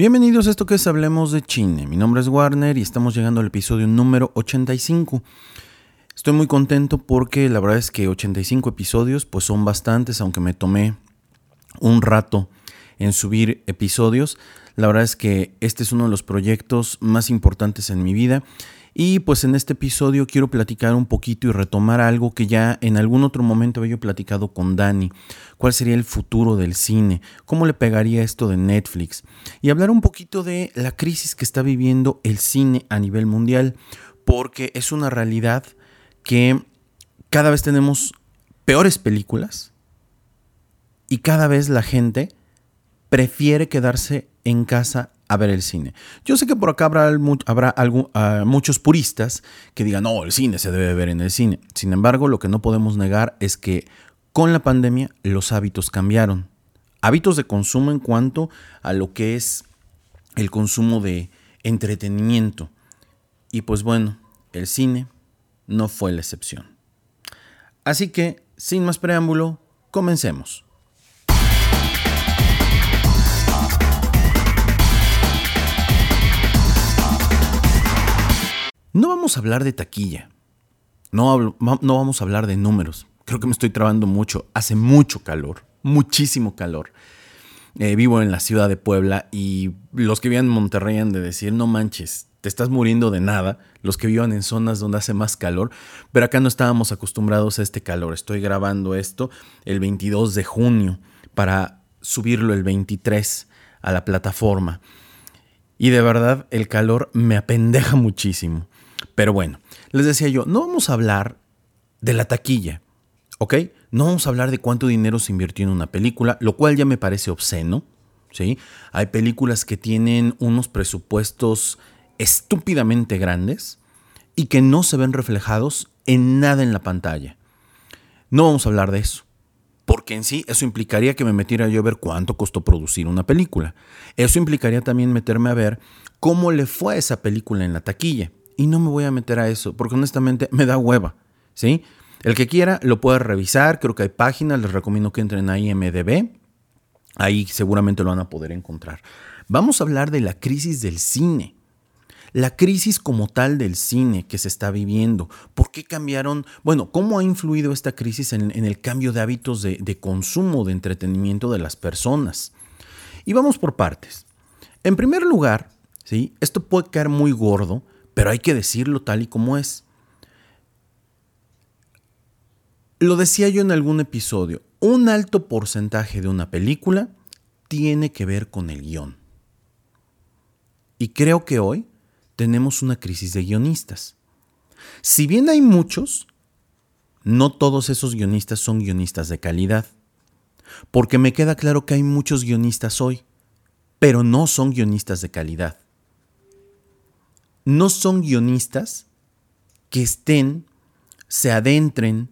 Bienvenidos a esto que es Hablemos de Chine. Mi nombre es Warner y estamos llegando al episodio número 85. Estoy muy contento porque la verdad es que 85 episodios pues son bastantes, aunque me tomé un rato en subir episodios. La verdad es que este es uno de los proyectos más importantes en mi vida. Y pues en este episodio quiero platicar un poquito y retomar algo que ya en algún otro momento había platicado con Dani. ¿Cuál sería el futuro del cine? ¿Cómo le pegaría esto de Netflix? Y hablar un poquito de la crisis que está viviendo el cine a nivel mundial, porque es una realidad que cada vez tenemos peores películas y cada vez la gente prefiere quedarse en casa a ver el cine. Yo sé que por acá habrá muchos puristas que digan, no, el cine se debe ver en el cine. Sin embargo, lo que no podemos negar es que con la pandemia los hábitos cambiaron. Hábitos de consumo en cuanto a lo que es el consumo de entretenimiento. Y pues bueno, el cine no fue la excepción. Así que, sin más preámbulo, comencemos. No vamos a hablar de taquilla, no vamos a hablar de números. Creo que me estoy trabando mucho, hace mucho calor, muchísimo calor. Vivo en la ciudad de Puebla y los que vivan en Monterrey han de decir, no manches, te estás muriendo de nada. Los que vivan en zonas donde hace más calor, pero acá no estábamos acostumbrados a este calor. Estoy grabando esto el 22 de junio para subirlo el 23 a la plataforma. Y de verdad el calor me apendeja muchísimo. Pero bueno, les decía yo, no vamos a hablar de la taquilla, ¿ok? No vamos a hablar de cuánto dinero se invirtió en una película, lo cual ya me parece obsceno, ¿sí? Hay películas que tienen unos presupuestos estúpidamente grandes y que no se ven reflejados en nada en la pantalla. No vamos a hablar de eso, porque en sí eso implicaría que me metiera yo a ver cuánto costó producir una película. Eso implicaría también meterme a ver cómo le fue a esa película en la taquilla. Y no me voy a meter a eso, porque honestamente me da hueva, ¿sí? El que quiera lo puede revisar, creo que hay páginas, les recomiendo que entren a IMDb, ahí seguramente lo van a poder encontrar. Vamos a hablar de la crisis del cine, la crisis como tal del cine que se está viviendo. ¿Por qué cambiaron? Bueno, ¿cómo ha influido esta crisis en el cambio de hábitos de consumo, de entretenimiento de las personas? Y vamos por partes. En primer lugar, ¿sí? Esto puede caer muy gordo, pero hay que decirlo tal y como es. Lo decía yo en algún episodio. Un alto porcentaje de una película tiene que ver con el guión. Y creo que hoy tenemos una crisis de guionistas. Si bien hay muchos, no todos esos guionistas son guionistas de calidad. Porque me queda claro que hay muchos guionistas hoy, pero no son guionistas de calidad. No son guionistas que se adentren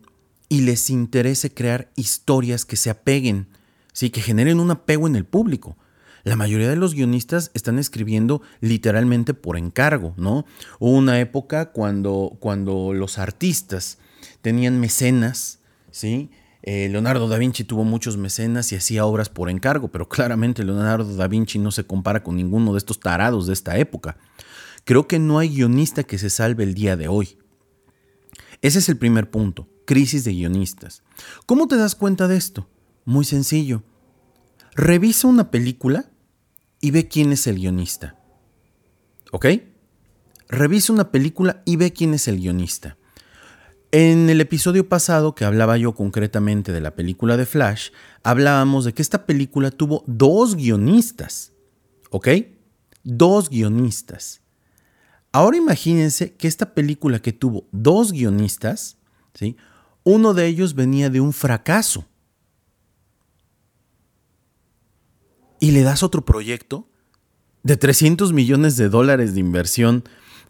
y les interese crear historias que se apeguen, ¿sí? Que generen un apego en el público. La mayoría de los guionistas están escribiendo literalmente por encargo, ¿no? Hubo una época cuando los artistas tenían mecenas, ¿sí? Leonardo da Vinci tuvo muchos mecenas y hacía obras por encargo, pero claramente Leonardo da Vinci no se compara con ninguno de estos tarados de esta época. Creo que no hay guionista que se salve el día de hoy. Ese es el primer punto, crisis de guionistas. ¿Cómo te das cuenta de esto? Muy sencillo. Revisa una película y ve quién es el guionista. ¿Ok? Revisa una película y ve quién es el guionista. En el episodio pasado que hablaba yo concretamente de la película de Flash, hablábamos de que esta película tuvo dos guionistas. ¿Ok? Dos guionistas. Ahora imagínense que esta película que tuvo dos guionistas, ¿sí? Uno de ellos venía de un fracaso. Y le das otro proyecto de $300 millones de inversión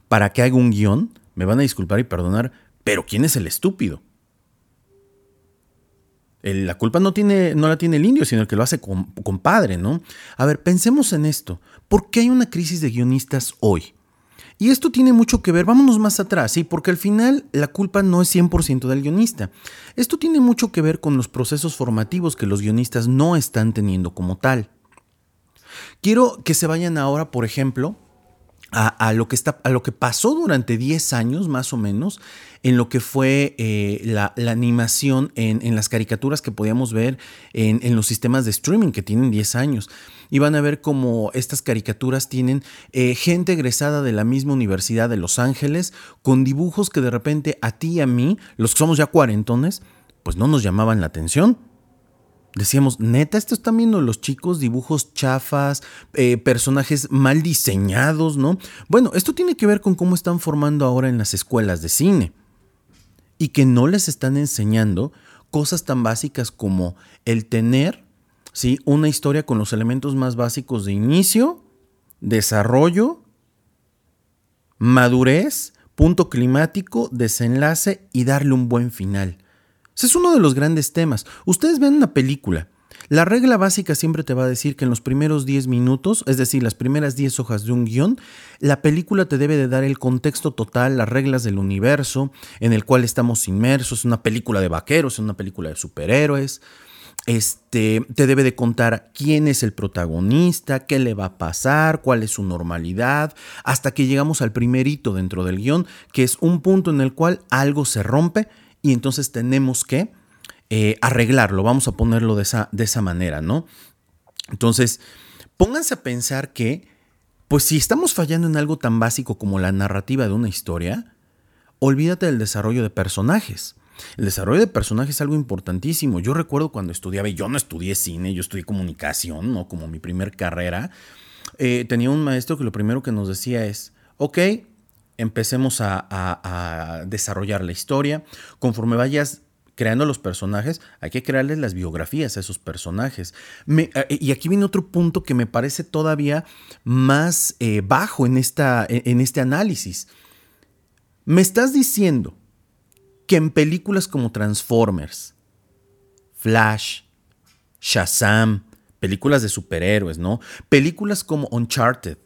para que haga un guión. Me van a disculpar y perdonar, pero ¿quién es el estúpido? La culpa no la tiene el indio, sino el que lo hace compadre, ¿no? A ver, pensemos en esto. ¿Por qué hay una crisis de guionistas hoy? Y esto tiene mucho que ver, vámonos más atrás, ¿sí? Porque al final la culpa no es 100% del guionista. Esto tiene mucho que ver con los procesos formativos que los guionistas no están teniendo como tal. Quiero que se vayan ahora, por ejemplo, a lo que pasó durante 10 años más o menos en lo que fue la animación en las caricaturas que podíamos ver en los sistemas de streaming que tienen 10 años. Y van a ver cómo estas caricaturas tienen gente egresada de la misma Universidad de Los Ángeles con dibujos que de repente a ti y a mí, los que somos ya cuarentones, pues no nos llamaban la atención. Decíamos, neta, esto están viendo los chicos, dibujos chafas, personajes mal diseñados, ¿no? Bueno, esto tiene que ver con cómo están formando ahora en las escuelas de cine y que no les están enseñando cosas tan básicas como el tener, ¿sí?, una historia con los elementos más básicos de inicio, desarrollo, madurez, punto climático, desenlace y darle un buen final. Ese es uno de los grandes temas. Ustedes ven una película. La regla básica siempre te va a decir que en los primeros 10 minutos, es decir, las primeras 10 hojas de un guión, la película te debe de dar el contexto total, las reglas del universo en el cual estamos inmersos. Es una película de vaqueros, es una película de superhéroes. Te debe de contar quién es el protagonista, qué le va a pasar, cuál es su normalidad, hasta que llegamos al primer hito dentro del guión, que es un punto en el cual algo se rompe y entonces tenemos que arreglarlo, vamos a ponerlo de esa manera, ¿no? Entonces, pónganse a pensar que, pues si estamos fallando en algo tan básico como la narrativa de una historia, olvídate del desarrollo de personajes. El desarrollo de personajes es algo importantísimo. Yo recuerdo cuando estudiaba, y yo no estudié cine, yo estudié comunicación, ¿no?, como mi primer carrera. Tenía un maestro que lo primero que nos decía es, ok, empecemos a desarrollar la historia. Conforme vayas creando los personajes, hay que crearles las biografías a esos personajes. Y aquí viene otro punto que me parece todavía más bajo en este análisis. Me estás diciendo que en películas como Transformers, Flash, Shazam, películas de superhéroes, ¿no?, películas como Uncharted,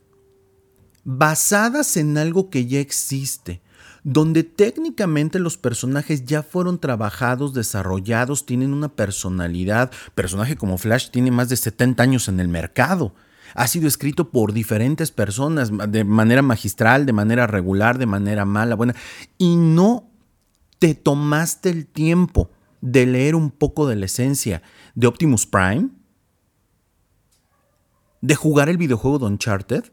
basadas en algo que ya existe, donde técnicamente los personajes ya fueron trabajados, desarrollados, tienen una personalidad. Personaje como Flash tiene más de 70 años en el mercado. Ha sido escrito por diferentes personas, de manera magistral, de manera regular, de manera mala, buena. Y no te tomaste el tiempo de leer un poco de la esencia de Optimus Prime, de jugar el videojuego de Uncharted.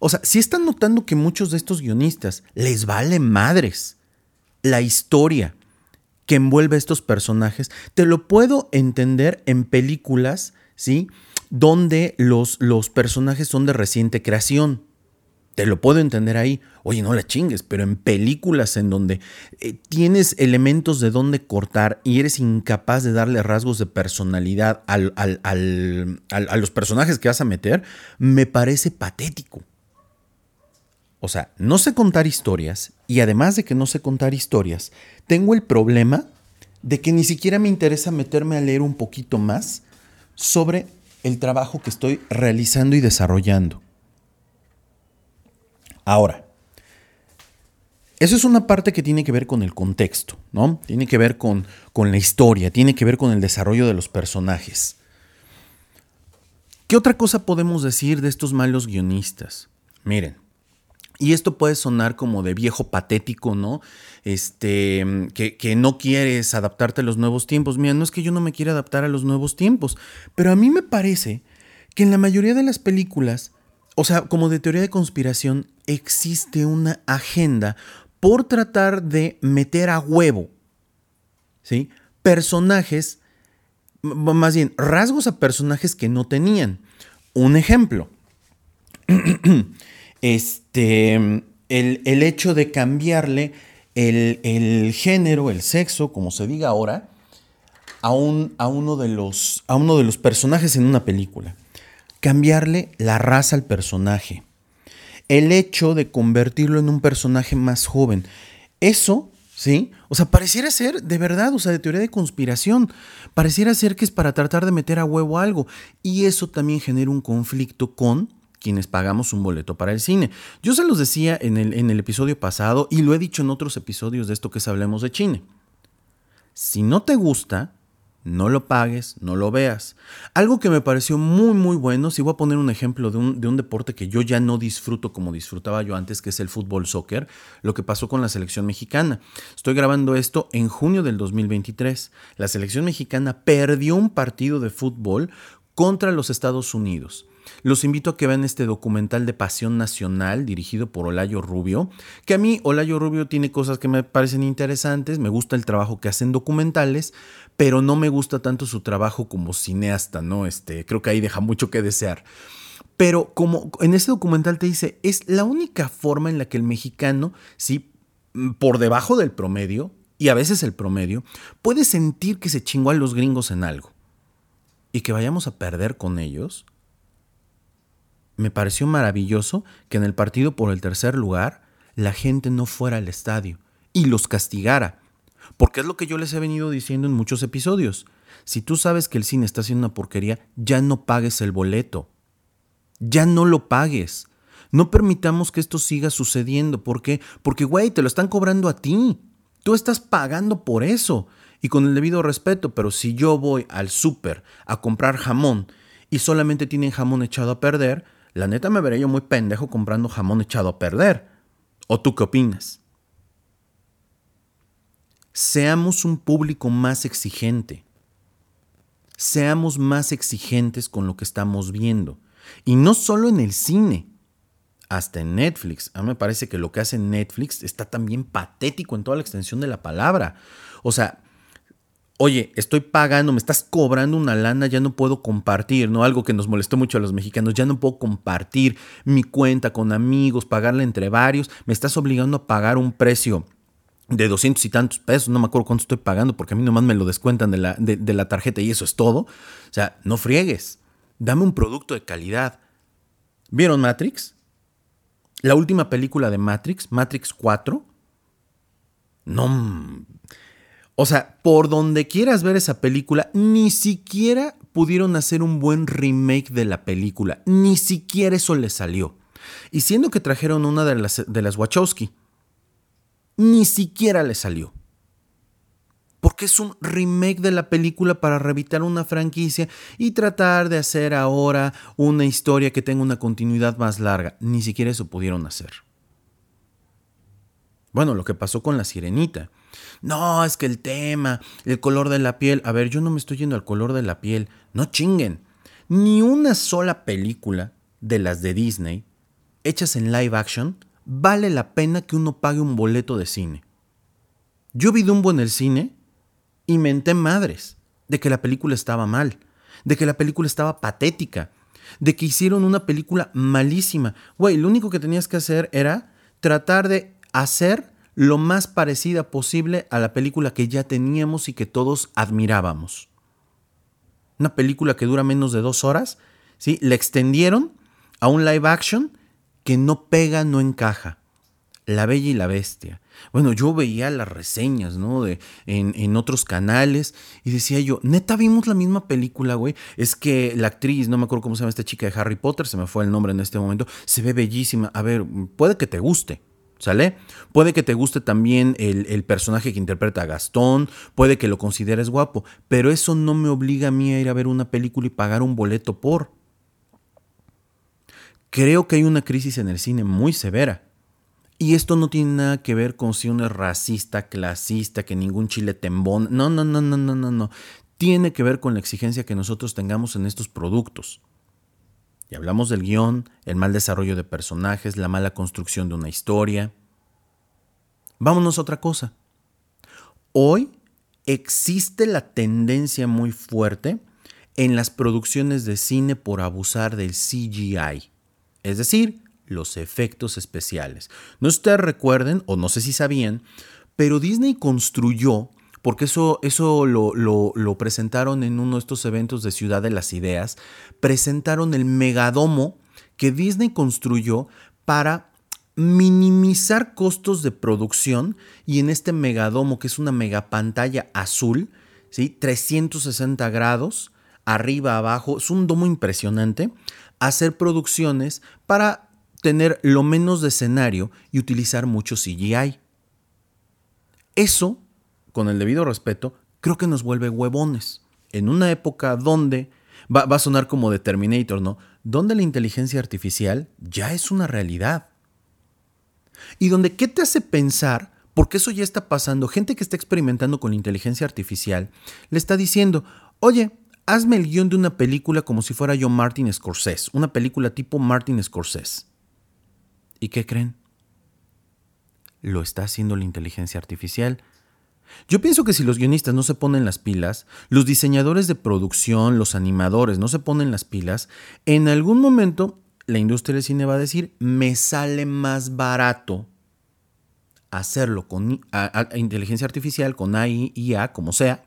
O sea, sí están notando que muchos de estos guionistas les vale madres la historia que envuelve a estos personajes. Te lo puedo entender en películas, ¿sí?, donde los personajes son de reciente creación. Te lo puedo entender ahí. Oye, no la chingues, pero en películas en donde tienes elementos de dónde cortar y eres incapaz de darle rasgos de personalidad a los personajes que vas a meter, me parece patético. O sea, no sé contar historias y además de que no sé contar historias, tengo el problema de que ni siquiera me interesa meterme a leer un poquito más sobre el trabajo que estoy realizando y desarrollando. Ahora, eso es una parte que tiene que ver con el contexto, ¿no? Tiene que ver con la historia, tiene que ver con el desarrollo de los personajes. ¿Qué otra cosa podemos decir de estos malos guionistas? Miren, y esto puede sonar como de viejo patético, ¿no? Que no quieres adaptarte a los nuevos tiempos. Mira, no es que yo no me quiera adaptar a los nuevos tiempos, pero a mí me parece que en la mayoría de las películas, o sea, como de teoría de conspiración, existe una agenda por tratar de meter a huevo, ¿sí?, personajes, más bien rasgos a personajes que no tenían. Un ejemplo, el hecho de cambiarle el género, el sexo, como se diga ahora, a uno de los personajes en una película. Cambiarle la raza al personaje, el hecho de convertirlo en un personaje más joven, eso, ¿sí? O sea, pareciera ser de verdad, o sea, de teoría de conspiración, pareciera ser que es para tratar de meter a huevo algo, y eso también genera un conflicto con quienes pagamos un boleto para el cine. Yo se los decía en el episodio pasado y lo he dicho en otros episodios de esto que es Hablemos de Chine. Si no te gusta, no lo pagues, no lo veas. Algo que me pareció muy, muy bueno, si voy a poner un ejemplo de un deporte que yo ya no disfruto como disfrutaba yo antes, que es el fútbol soccer, lo que pasó con la selección mexicana. Estoy grabando esto en junio del 2023. La selección mexicana perdió un partido de fútbol contra los Estados Unidos. Los invito a que vean este documental de Pasión Nacional dirigido por Olayo Rubio, que a mí Olayo Rubio tiene cosas que me parecen interesantes, me gusta el trabajo que hacen documentales, pero no me gusta tanto su trabajo como cineasta, ¿no? Creo que ahí deja mucho que desear. Pero como en ese documental te dice, es la única forma en la que el mexicano, sí, por debajo del promedio, y a veces el promedio, puede sentir que se chingó a los gringos en algo y que vayamos a perder con ellos. Me pareció maravilloso que en el partido por el tercer lugar la gente no fuera al estadio y los castigara. Porque es lo que yo les he venido diciendo en muchos episodios. Si tú sabes que el cine está haciendo una porquería, ya no pagues el boleto. Ya no lo pagues. No permitamos que esto siga sucediendo. ¿Por qué? Porque, güey, te lo están cobrando a ti. Tú estás pagando por eso. Y con el debido respeto, pero si yo voy al súper a comprar jamón y solamente tienen jamón echado a perder, la neta me veré yo muy pendejo comprando jamón echado a perder. ¿O tú qué opinas? Seamos un público más exigente. Seamos más exigentes con lo que estamos viendo. Y no solo en el cine, hasta en Netflix. A mí me parece que lo que hace Netflix está también patético en toda la extensión de la palabra. O sea, oye, estoy pagando, me estás cobrando una lana, ya no puedo compartir, ¿no? Algo que nos molestó mucho a los mexicanos, ya no puedo compartir mi cuenta con amigos, pagarla entre varios, me estás obligando a pagar un precio de 200 y tantos pesos, no me acuerdo cuánto estoy pagando porque a mí nomás me lo descuentan de la tarjeta y eso es todo. O sea, no friegues, dame un producto de calidad. ¿Vieron Matrix? La última película de Matrix, Matrix 4. No... O sea, por donde quieras ver esa película, ni siquiera pudieron hacer un buen remake de la película. Ni siquiera eso les salió. Y siendo que trajeron una de las Wachowski, ni siquiera les salió. Porque es un remake de la película para revitar una franquicia y tratar de hacer ahora una historia que tenga una continuidad más larga. Ni siquiera eso pudieron hacer. Bueno, lo que pasó con La Sirenita. No, es que el tema, el color de la piel. A ver, yo no me estoy yendo al color de la piel. No chinguen. Ni una sola película de las de Disney, hechas en live action, vale la pena que uno pague un boleto de cine. Yo vi Dumbo en el cine y me enteré madres de que la película estaba mal, de que la película estaba patética, de que hicieron una película malísima. Güey, lo único que tenías que hacer era tratar de hacer lo más parecida posible a la película que ya teníamos y que todos admirábamos. Una película que dura menos de 2 horas, ¿sí? La extendieron a un live action que no pega, no encaja. La Bella y la Bestia. Bueno, yo veía las reseñas, ¿no? En otros canales y decía yo, neta, vimos la misma película, güey. Es que la actriz, no me acuerdo cómo se llama esta chica de Harry Potter, se me fue el nombre en este momento, se ve bellísima. A ver, puede que te guste. ¿Sale? Puede que te guste también el personaje que interpreta a Gastón, puede que lo consideres guapo, pero eso no me obliga a mí a ir a ver una película y pagar un boleto por. Creo que hay una crisis en el cine muy severa. Y esto no tiene nada que ver con si uno es racista, clasista, que ningún chile tembón. No. Tiene que ver con la exigencia que nosotros tengamos en estos productos. Y hablamos del guión, el mal desarrollo de personajes, la mala construcción de una historia. Vámonos a otra cosa. Hoy existe la tendencia muy fuerte en las producciones de cine por abusar del CGI, es decir, los efectos especiales. No sé si ustedes recuerden, o no sé si sabían, pero Disney construyó, porque eso lo presentaron en uno de estos eventos de Ciudad de las Ideas, presentaron el megadomo que Disney construyó para minimizar costos de producción, y en este megadomo, que es una megapantalla azul, ¿sí? 360 grados, arriba, abajo, es un domo impresionante, hacer producciones para tener lo menos de escenario y utilizar mucho CGI. Eso, con el debido respeto, creo que nos vuelve huevones. en una época donde, va a sonar como de Terminator, ¿no?, donde la inteligencia artificial ya es una realidad. Y donde, ¿qué te hace pensar? Porque eso ya está pasando. Gente que está experimentando con la inteligencia artificial le está diciendo, oye, hazme el guión de una película como si fuera yo Martin Scorsese, una película tipo Martin Scorsese. ¿Y qué creen? Lo está haciendo la inteligencia artificial. Yo pienso que si los guionistas no se ponen las pilas, los diseñadores de producción, los animadores no se ponen las pilas, en algún momento la industria del cine va a decir, me sale más barato hacerlo con inteligencia artificial, con AI, IA, como sea,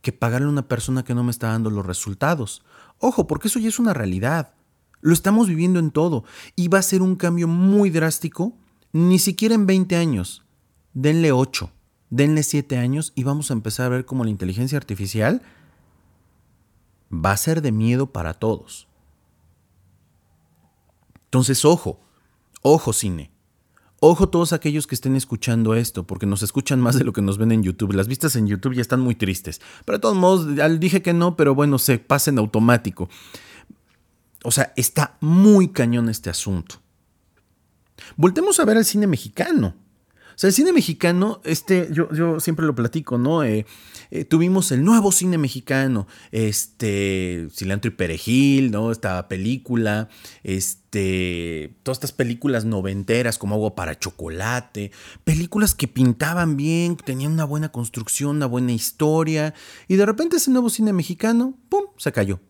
que pagarle a una persona que no me está dando los resultados. Ojo, porque eso ya es una realidad. Lo estamos viviendo en todo y va a ser un cambio muy drástico, ni siquiera en 20 años. Denle 8. Denle 7 años y vamos a empezar a ver cómo la inteligencia artificial va a ser de miedo para todos. Entonces, ojo cine, ojo todos aquellos que estén escuchando esto, porque nos escuchan más de lo que nos ven en YouTube. Las vistas en YouTube ya están muy tristes. Pero de todos modos, dije que no, pero bueno, se pasa en automático. O sea, está muy cañón este asunto. Voltemos a ver al cine mexicano. O sea, el cine mexicano, yo siempre lo platico, ¿no? Tuvimos el nuevo cine mexicano, Cilantro y Perejil, ¿no? Esta película, todas estas películas noventeras como Agua para Chocolate, películas que pintaban bien, que tenían una buena construcción, una buena historia, y de repente ese nuevo cine mexicano, ¡pum!, se cayó.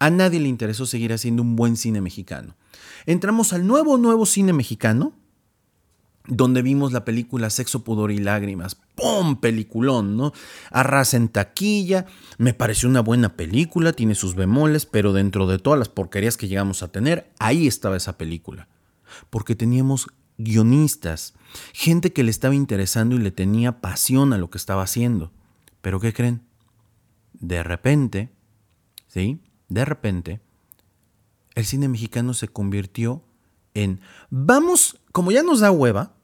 A nadie le interesó seguir haciendo un buen cine mexicano. Entramos al nuevo cine mexicano, donde vimos la película Sexo, Pudor y Lágrimas. ¡Pum! Peliculón, ¿no? Arrasa en taquilla. Me pareció una buena película, tiene sus bemoles, pero dentro de todas las porquerías que llegamos a tener, ahí estaba esa película. Porque teníamos guionistas, gente que le estaba interesando y le tenía pasión a lo que estaba haciendo. ¿Pero qué creen? De repente, ¿sí? De repente, el cine mexicano se convirtió en, vamos, como ya nos da hueva,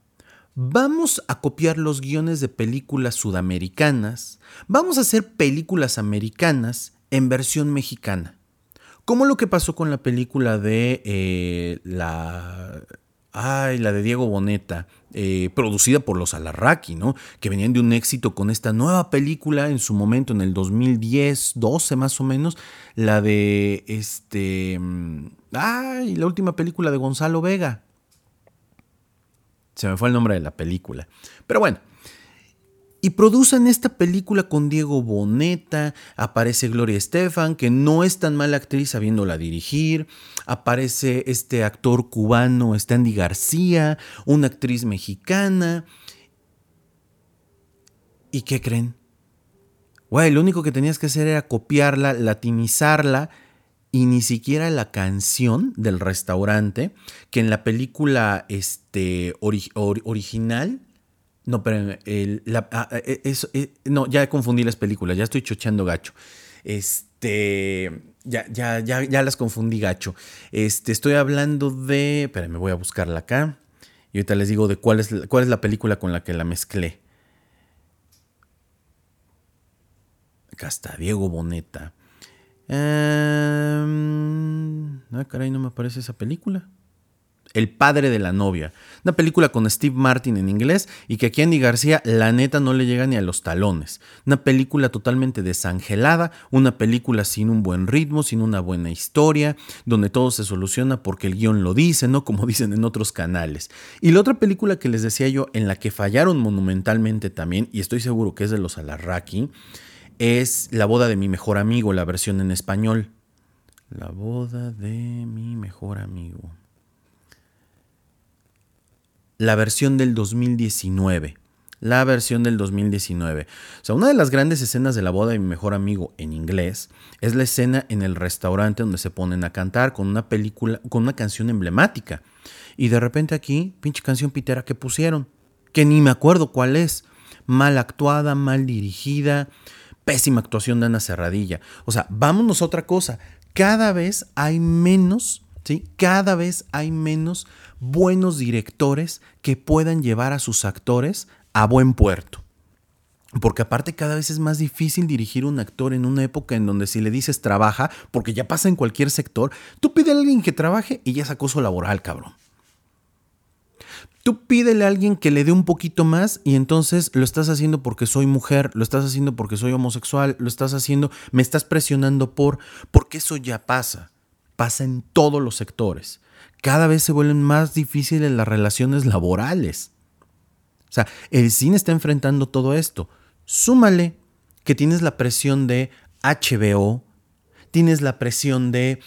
vamos a copiar los guiones de películas sudamericanas, vamos a hacer películas americanas en versión mexicana. Como lo que pasó con la película de la de Diego Boneta, producida por los Alazraki, ¿no? Que venían de un éxito con esta nueva película en su momento, en el 2010, 12 más o menos, la de la última película de Gonzalo Vega. Se me fue el nombre de la película. Pero bueno. Y producen esta película con Diego Boneta. Aparece Gloria Estefan, que no es tan mala actriz sabiéndola dirigir. Aparece este actor cubano, Stanley García, una actriz mexicana. ¿Y qué creen? Güey, lo único que tenías que hacer era copiarla, latinizarla. Y ni siquiera la canción del restaurante, que en la película original... No, pero ya confundí las películas, ya estoy chochando gacho. Ya las confundí gacho. Estoy hablando de... Espérame, voy a buscarla acá. Y ahorita les digo de cuál es la película con la que la mezclé. Acá está, Diego Boneta. Caray, no me aparece esa película. El padre de la novia, una película con Steve Martin en inglés y que aquí a Andy García la neta no le llega ni a los talones. Una película totalmente desangelada, una película sin un buen ritmo, sin una buena historia, donde todo se soluciona porque el guión lo dice, ¿no? Como dicen en otros canales. Y la otra película que les decía yo, en la que fallaron monumentalmente también, y estoy seguro que es de los Alazraki, es La boda de mi mejor amigo, la versión en español. La boda de mi mejor amigo. La versión del 2019. La versión del 2019. O sea, una de las grandes escenas de La boda de mi mejor amigo en inglés es la escena en el restaurante donde se ponen a cantar con una canción emblemática. Y de repente aquí, pinche canción pitera que pusieron, que ni me acuerdo cuál es. Mal actuada, mal dirigida, pésima actuación de Ana Serradilla. O sea, vámonos a otra cosa. Cada vez hay menos, ¿sí? Cada vez hay menos buenos directores que puedan llevar a sus actores a buen puerto. Porque aparte cada vez es más difícil dirigir un actor en una época en donde si le dices trabaja, porque ya pasa en cualquier sector, tú pídele a alguien que trabaje y ya es acoso laboral, cabrón. Tú pídele a alguien que le dé un poquito más y entonces lo estás haciendo porque soy mujer, lo estás haciendo porque soy homosexual, lo estás haciendo, me estás presionando porque eso ya pasa. Pasa en todos los sectores. Cada vez se vuelven más difíciles las relaciones laborales. O sea, el cine está enfrentando todo esto. Súmale que tienes la presión de HBO, tienes la presión de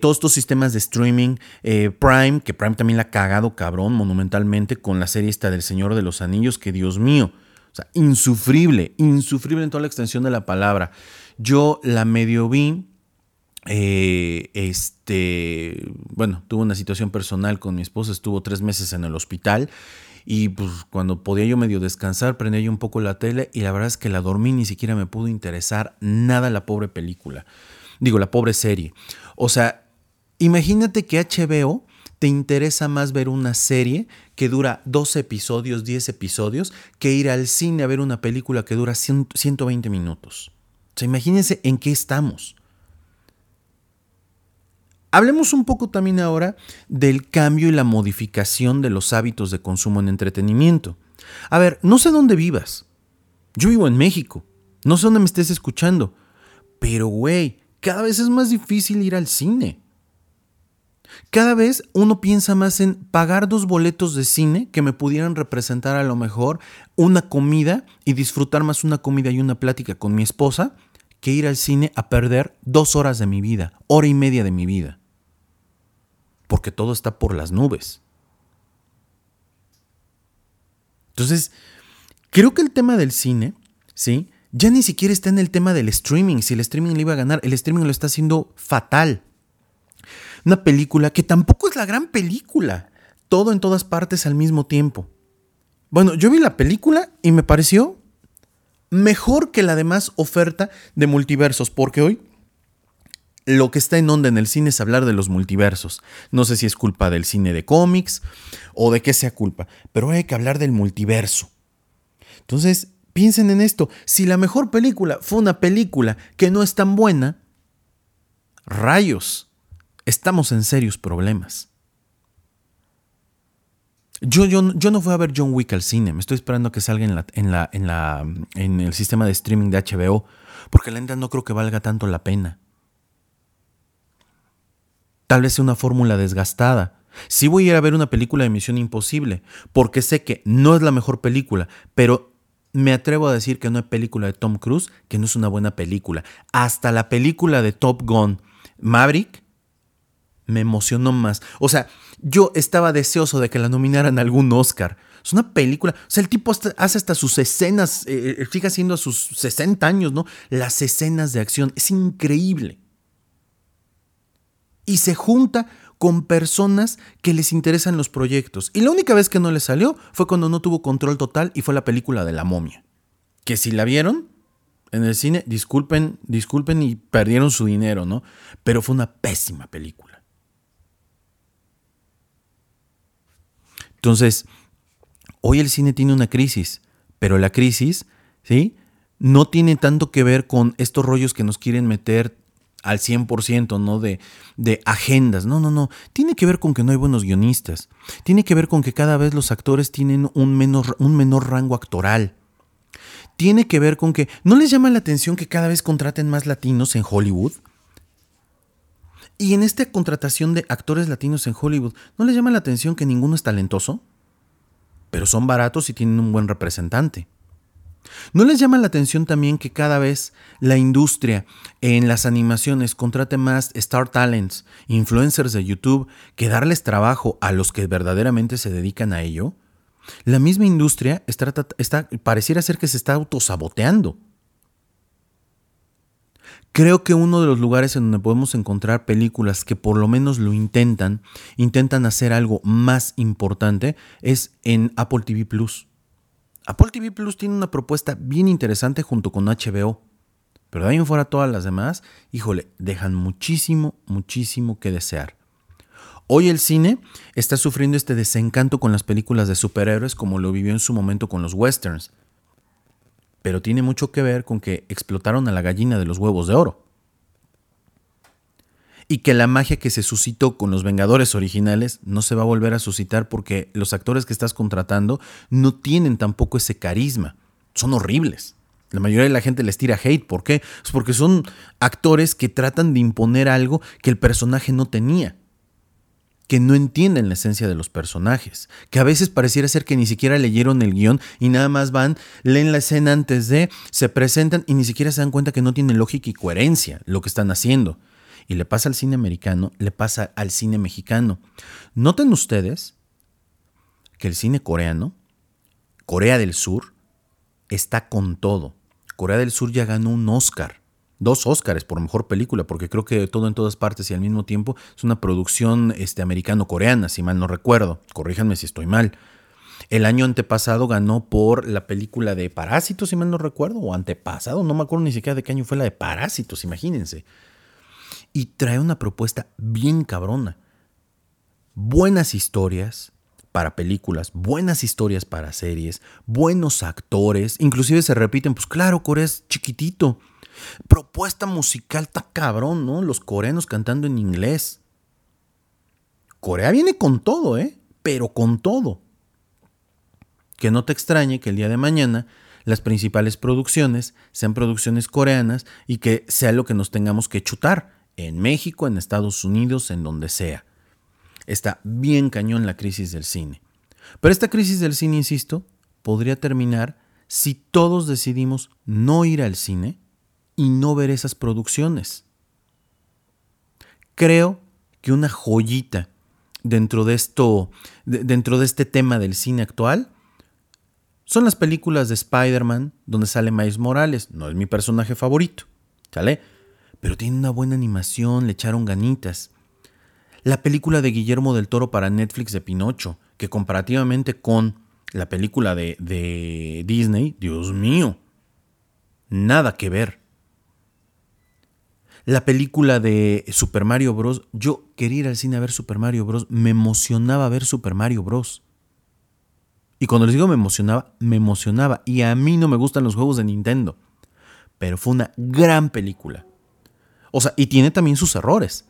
todos estos sistemas de streaming, Prime, que Prime también la ha cagado, cabrón, monumentalmente con la serie esta del Señor de los Anillos, que Dios mío, o sea, insufrible, insufrible en toda la extensión de la palabra. Yo la medio vi, bueno, tuve una situación personal con mi esposa, estuvo 3 meses en el hospital y pues cuando podía yo medio descansar, prendía yo un poco la tele y la verdad es que la dormí, ni siquiera me pudo interesar nada la pobre película. Digo, la pobre serie. O sea, imagínate que HBO te interesa más ver una serie que dura 12 episodios, 10 episodios, que ir al cine a ver una película que dura 120 minutos. O sea, imagínense en qué estamos. Hablemos un poco también ahora del cambio y la modificación de los hábitos de consumo en entretenimiento. A ver, no sé dónde vivas. Yo vivo en México. No sé dónde me estés escuchando. Pero, güey, cada vez es más difícil ir al cine. Cada vez uno piensa más en pagar 2 boletos de cine que me pudieran representar a lo mejor una comida y disfrutar más una comida y una plática con mi esposa que ir al cine a perder 2 horas de mi vida, 1.5 horas de mi vida. Porque todo está por las nubes. Entonces, creo que el tema del cine, ¿sí?, ya ni siquiera está en el tema del streaming. Si el streaming le iba a ganar, el streaming lo está haciendo fatal. Una película que tampoco es la gran película. Todo en todas partes al mismo tiempo. Bueno, yo vi la película y me pareció mejor que la demás oferta de multiversos. Porque hoy lo que está en onda en el cine es hablar de los multiversos. No sé si es culpa del cine de cómics o de qué sea culpa. Pero hay que hablar del multiverso. Entonces, piensen en esto, si la mejor película fue una película que no es tan buena, rayos, estamos en serios problemas. Yo no fui a ver John Wick al cine, me estoy esperando a que salga en el sistema de streaming de HBO, porque la neta no creo que valga tanto la pena. Tal vez sea una fórmula desgastada. Sí voy a ir a ver una película de Misión Imposible, porque sé que no es la mejor película, pero me atrevo a decir que no hay película de Tom Cruise que no es una buena película. Hasta la película de Top Gun Maverick me emocionó más. O sea, yo estaba deseoso de que la nominaran a algún Oscar. Es una película. O sea, el tipo hace hasta sus escenas, sigue haciendo a sus 60 años, ¿no? Las escenas de acción. Es increíble. Y se junta con personas que les interesan los proyectos. Y la única vez que no le salió fue cuando no tuvo control total y fue la película de La Momia. Que si la vieron en el cine, disculpen y perdieron su dinero, ¿no? Pero fue una pésima película. Entonces, hoy el cine tiene una crisis, pero la crisis, ¿sí?, no tiene tanto que ver con estos rollos que nos quieren meter al 100%, ¿no?, de agendas. No. Tiene que ver con que no hay buenos guionistas. Tiene que ver con que cada vez los actores tienen un menor rango actoral. Tiene que ver con que ¿no les llama la atención que cada vez contraten más latinos en Hollywood? Y en esta contratación de actores latinos en Hollywood, ¿no les llama la atención que ninguno es talentoso? Pero son baratos y tienen un buen representante. ¿No les llama la atención también que cada vez la industria en las animaciones contrate más star talents, influencers de YouTube, que darles trabajo a los que verdaderamente se dedican a ello? La misma industria pareciera ser que se está autosaboteando. Creo que uno de los lugares en donde podemos encontrar películas que por lo menos lo intentan hacer algo más importante, es en Apple TV Plus. Apple TV Plus tiene una propuesta bien interesante junto con HBO, pero de ahí en fuera todas las demás, híjole, dejan muchísimo, muchísimo que desear. Hoy el cine está sufriendo este desencanto con las películas de superhéroes como lo vivió en su momento con los westerns. pero tiene mucho que ver con que explotaron a la gallina de los huevos de oro. Y que la magia que se suscitó con los Vengadores originales no se va a volver a suscitar porque los actores que estás contratando no tienen tampoco ese carisma. Son horribles. La mayoría de la gente les tira hate. ¿Por qué? Es porque son actores que tratan de imponer algo que el personaje no tenía, que no entienden la esencia de los personajes, que a veces pareciera ser que ni siquiera leyeron el guión y nada más van, leen la escena antes de, se presentan y ni siquiera se dan cuenta que no tiene lógica y coherencia lo que están haciendo. Y le pasa al cine americano, le pasa al cine mexicano. Noten ustedes que el cine coreano, Corea del Sur, está con todo. Corea del Sur ya ganó un Oscar, 2 Óscares por mejor película, porque creo que Todo en todas partes y al mismo tiempo es una producción americano-coreana, si mal no recuerdo. Corríjanme si estoy mal. El año antepasado ganó por la película de Parásitos, si mal no recuerdo, o antepasado, no me acuerdo ni siquiera de qué año fue la de Parásitos, imagínense. Y trae una propuesta bien cabrona. Buenas historias para películas, buenas historias para series, buenos actores, inclusive se repiten, pues claro, Corea es chiquitito. Propuesta musical, está cabrón, ¿no? Los coreanos cantando en inglés. Corea viene con todo, pero con todo. Que no te extrañe que el día de mañana las principales producciones sean producciones coreanas y que sea lo que nos tengamos que chutar en México, en Estados Unidos, en donde sea. Está bien cañón la crisis del cine. Pero esta crisis del cine, insisto, podría terminar si todos decidimos no ir al cine y no ver esas producciones. Creo que una joyita dentro de este tema del cine actual son las películas de Spider-Man donde sale Miles Morales. No es mi personaje favorito, ¿sale? Pero tiene una buena animación, le echaron ganitas. La película de Guillermo del Toro para Netflix de Pinocho, que comparativamente con la película de Disney, Dios mío, nada que ver. La película de Super Mario Bros. Yo quería ir al cine a ver Super Mario Bros. Me emocionaba ver Super Mario Bros. Y cuando les digo me emocionaba. Y a mí no me gustan los juegos de Nintendo. Pero fue una gran película. O sea, y tiene también sus errores.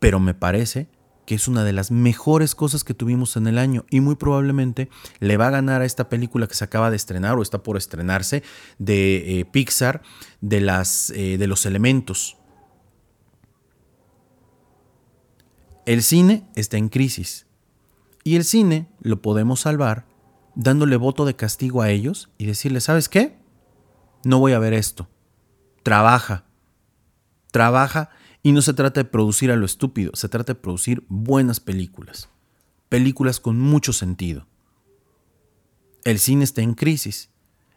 Pero me parece que es una de las mejores cosas que tuvimos en el año. Y muy probablemente le va a ganar a esta película que se acaba de estrenar o está por estrenarse de Pixar, de los elementos. El cine está en crisis y el cine lo podemos salvar dándole voto de castigo a ellos y decirles, ¿sabes qué? No voy a ver esto. Trabaja y no se trata de producir a lo estúpido, se trata de producir buenas películas, películas con mucho sentido. El cine está en crisis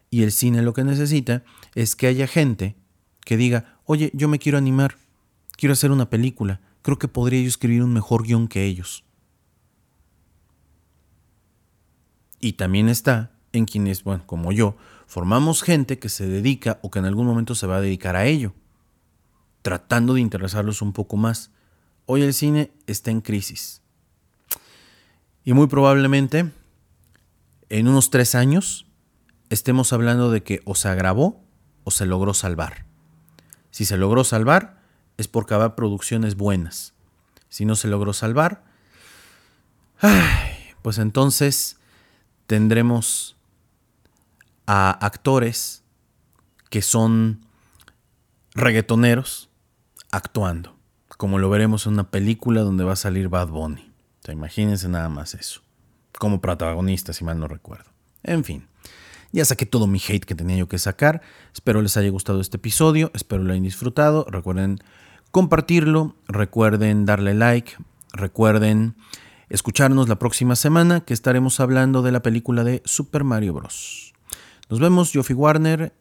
y el cine lo que necesita es que haya gente que diga, oye, yo me quiero animar, quiero hacer una película. Creo que podría yo escribir un mejor guión que ellos. Y también está en quienes, bueno, como yo, formamos gente que se dedica o que en algún momento se va a dedicar a ello, tratando de interesarlos un poco más. Hoy el cine está en crisis. Y muy probablemente, en unos 3 años, estemos hablando de que o se agravó o se logró salvar. Si se logró salvar, es porque habrá producciones buenas. Si no se logró salvar, pues entonces tendremos a actores que son reggaetoneros actuando, como lo veremos en una película donde va a salir Bad Bunny. O sea, imagínense nada más eso, como protagonista, si mal no recuerdo. En fin. Ya saqué todo mi hate que tenía yo que sacar. Espero les haya gustado este episodio. Espero lo hayan disfrutado. Recuerden compartirlo. Recuerden darle like. Recuerden escucharnos la próxima semana que estaremos hablando de la película de Super Mario Bros. Nos vemos. Yo fui Warner